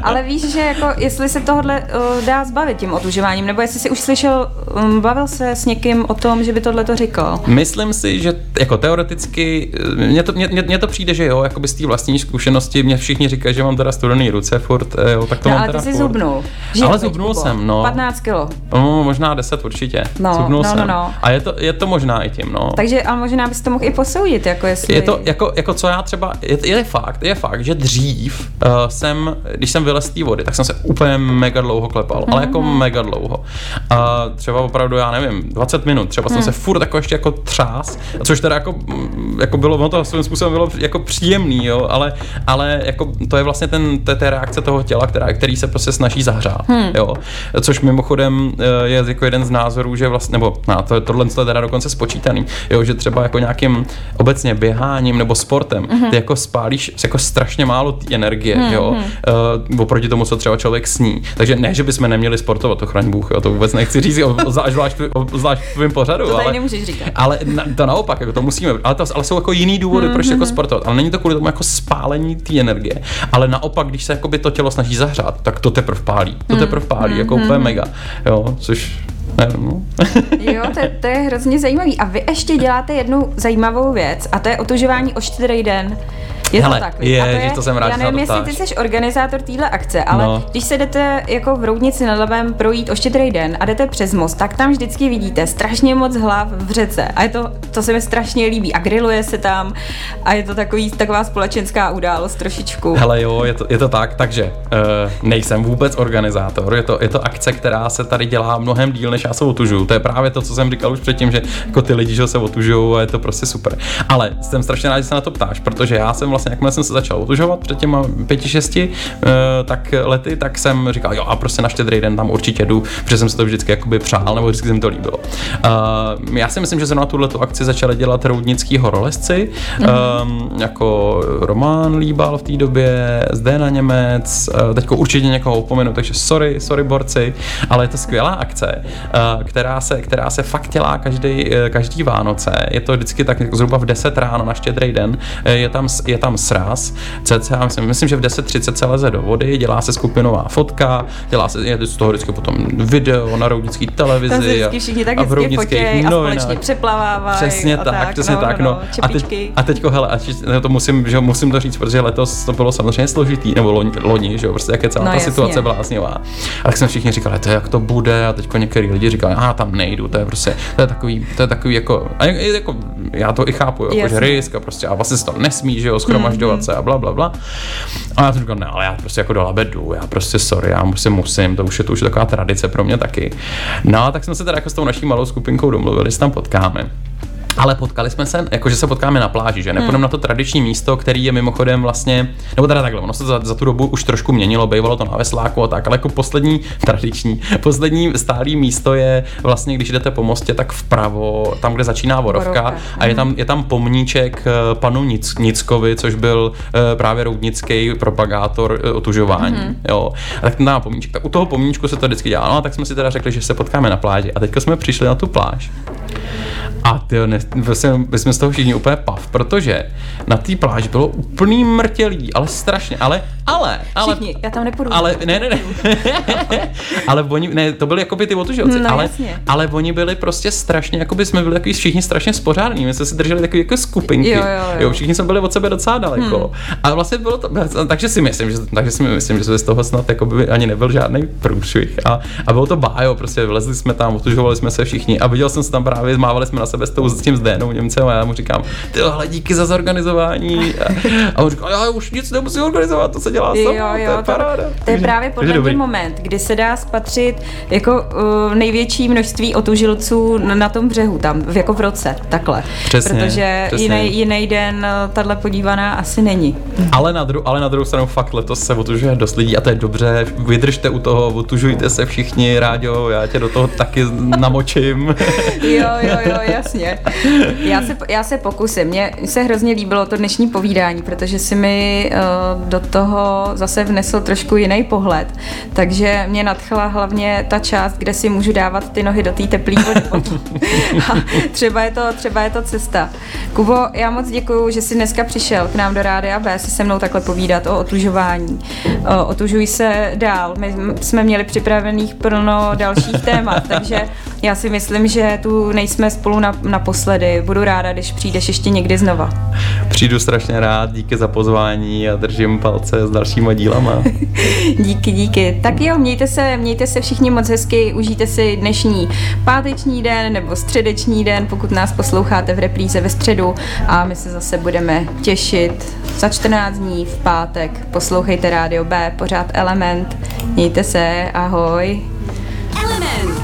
Ale víš, že jako, jestli se tohle uh, dá zbavit tím otužováním, nebo jestli jsi už slyšel, um, bavil se s někým o tom, že by tohle to říkal? Myslím si, že jako teoreticky, mně to, mě, mě to přijde, že jo, jakoby z té vlastní zkušenosti, mě všichni říkají, že mám teda studený ruce furt, jo, tak to no, mám teda furt. Ale ty jsi zubnul. Ale zubnul jsem, no. patnáct kilo. No, možná deset určitě. No, zubnul no, no, jsem. No. A je to, je to možná i tím, no. Takže, ale možná bys to mohl i posoudit, jako jestli... Je to, jako, jako co já třeba, je, je fakt, je fakt, že dřív uh, jsem, když jsem vylez z té vody, tak jsem se úplně mega dlouho klepal, mm-hmm. ale jako mega dlouho. A uh, třeba opravdu, já nevím, dvacet minut, třeba mm. jsem se furt jako ještě jako třás, což teda jako, jako bylo, ono to svým způsobem bylo jako příjemný, jo, ale, ale jako to je vlastně ten, to je té reakce toho těla, která, který se prostě snaží zahřát, mm. jo. Což mimochodem je jako jeden z názorů, že vlastně, nebo na, to, tohle je teda dokonce spočítaný, jo, že třeba jako nějakým obecně běháním nebo sportem, mm-hmm. ty jako spálíš jako strašně málo té energie, hmm, jo, hmm. Uh, oproti tomu, co třeba člověk sní. Takže ne, že bychom neměli sportovat, to chraň Bůh, jo, to vůbec nechci říct, zvlášť v tvým pořadu. To tady nemůžeš říkat. Ale na, to naopak, jako to musíme, ale, to, ale jsou jako jiný důvody, hmm, proč hmm, jako sportovat, ale není to kvůli tomu jako spálení té energie, ale naopak, když se jakoby to tělo snaží zahřát, tak to teprv pálí, to hmm, teprv pálí, hmm, jako hmm. úplně mega, jo, což... Jo, to, to je hrozně zajímavý. A vy ještě děláte jednu zajímavou věc a to je otužování o štědrý den. Je hele, to tak. Je, a to je, že to jsem rád, já nevím, jestli ty jsi organizátor téhle akce, ale no. Když se jdete jako v Roudnici nad Labem projít o štědrý den a jdete přes most, tak tam vždycky vidíte strašně moc hlav v řece. A je to, to se mi strašně líbí. A grilluje se tam a je to takový, taková společenská událost trošičku. Hele jo, je to, je to tak, takže uh, nejsem vůbec organizátor. Je to, je to akce, která se tady dělá mnohem díl, než já se otužuju. To je právě to, co jsem říkal už předtím, že jako ty lidi, že se otužujou a je to prostě super. Ale jsem strašně rád, že se na to ptáš, protože já jsem vlastně Vlastně, jakmile jsem se začal otužovat před těma pěti, šesti uh, tak lety, tak jsem říkal, jo a prostě na štědrý den tam určitě jdu, protože jsem se to vždycky jakoby přál, nebo vždycky se mi to líbilo. Uh, já si myslím, že zrovna tuhletu akci začali dělat Roudnický horolesci, mm-hmm. um, jako Roman Líbal v té době, Zdeněk Němec, uh, teďko určitě někoho upomenu, takže sorry, sorry borci, ale je to skvělá akce, uh, která, se, která se fakt dělá každý, uh, každý Vánoce. Je to vždycky tak jako zhruba v deset ráno na štědrý den, uh, je tam, je tam sraz, cca, myslím, myslím, že v deset třicet se leze do vody, dělá se skupinová fotka, dělá se je z toho vždycky potom video na Roudnické televizi a, všichni tak a v Roudnických novinách. A společně přeplavávají. Přesně tak, tak, přesně no, tak. No. No, a, teď, a teďko, hele, a teď, to musím, že, musím to říct, protože letos to bylo samozřejmě složitý, nebo loni, loni že jo, prostě jak je celá no, ta jasně. situace bláznivá. A tak jsme všichni říkali, to jak to bude, a teďko některý lidi říkali, a tam nejdu, to je prostě, to je takový, to je takový jako, a jako já to i chápu, jako, že risk a prostě, a vlastně se to nesmí, že jo, maždovat se a bla, bla, bla. A já jsem říkal, ne, ale já prostě jako do Labe jdu, já prostě sorry, já musím, musím, to už je to už je taková tradice pro mě taky. No a tak jsme se teda jako s tou naší malou skupinkou domluvili, že tam potkáme. Ale potkali jsme se, jakože se potkáme na pláži, že nepůjdeme hmm. na to tradiční místo, který je mimochodem vlastně, nebo teda takhle, ono se za, za tu dobu už trošku měnilo, bývalo to na vesláku a tak, ale jako poslední tradiční, poslední stálý místo je vlastně, když jdete po mostě, tak vpravo, tam, kde začíná Vorovka Borovka. A je tam, je tam pomníček panu Nic, Nickovi, což byl eh, právě roudnický propagátor eh, otužování, hmm. jo. A tak tam pomníček, tak u toho pomníčku se to vždycky dělá, no a tak jsme si teda řekli, že se potkáme na pláži a teďka jsme přišli na tu pláž. A tyjo, ne, my jsme z toho všichni úplně pav, protože na té pláži bylo úplný mrtělí, ale strašně, ale, ale, ale. Všichni, já tam nepůjdu. Ale, ne, ne, ne, ale oni, ne, to byli jakoby ty otužovci, no, ale, jasně. ale oni byli prostě strašně, jakoby jsme byli takový všichni strašně spořádní, my jsme si drželi takový jako skupinky, jo, jo, jo. jo všichni jsme byli od sebe docela daleko, hmm. a vlastně bylo to, takže si myslím, že, takže si myslím, že z toho snad jakoby ani nebyl žádný průšvih a, a bylo to bájo, prostě vylezli jsme tam, otužovali jsme se všichni a viděl jsem se tam právě, zmávali jsme na sebe s, tou, s tím Zdenou Němcem a já mu říkám, tyhle díky za zorganizování a, a on říká, já už nic nemusím organizovat, to se něco dělá sama, jo, jo, to je paráda. To, to je právě podle mě moment, kdy se dá spatřit jako uh, největší množství otužilců na tom břehu, tam jako v roce, takhle. Přesně, protože jiný den tahle podívaná asi není. Ale na, dru- ale na druhou stranu fakt letos se otužuje dost lidí a to je dobře, vydržte u toho, otužujte se všichni, Ráďo, já tě do toho taky namočím. Jo, jo, jo, jasně. Já se, já se pokusím. Mně se hrozně líbilo to dnešní povídání, protože si mi uh, do toho zase vnesl trošku jiný pohled. Takže mě nadchla hlavně ta část, kde si můžu dávat ty nohy do té teplý vody. třeba, je to, třeba je to cesta. Kubo, já moc děkuju, že jsi dneska přišel k nám do Rádia B si se mnou takhle povídat o otužování. O, otužuj se dál. My jsme měli připravených plno dalších témat, takže já si myslím, že tu nejsme spolu naposledy. Budu ráda, když přijdeš ještě někdy znova. Přijdu strašně rád, díky za pozvání a držím palce s dalšíma dílama. Díky, díky. Tak jo, mějte se, mějte se všichni moc hezky, užijte si dnešní páteční den nebo středeční den, pokud nás posloucháte v repríze ve středu a my se zase budeme těšit za čtrnáct dní v pátek. Poslouchejte Rádio B, pořád Element. Mějte se, ahoj. Element.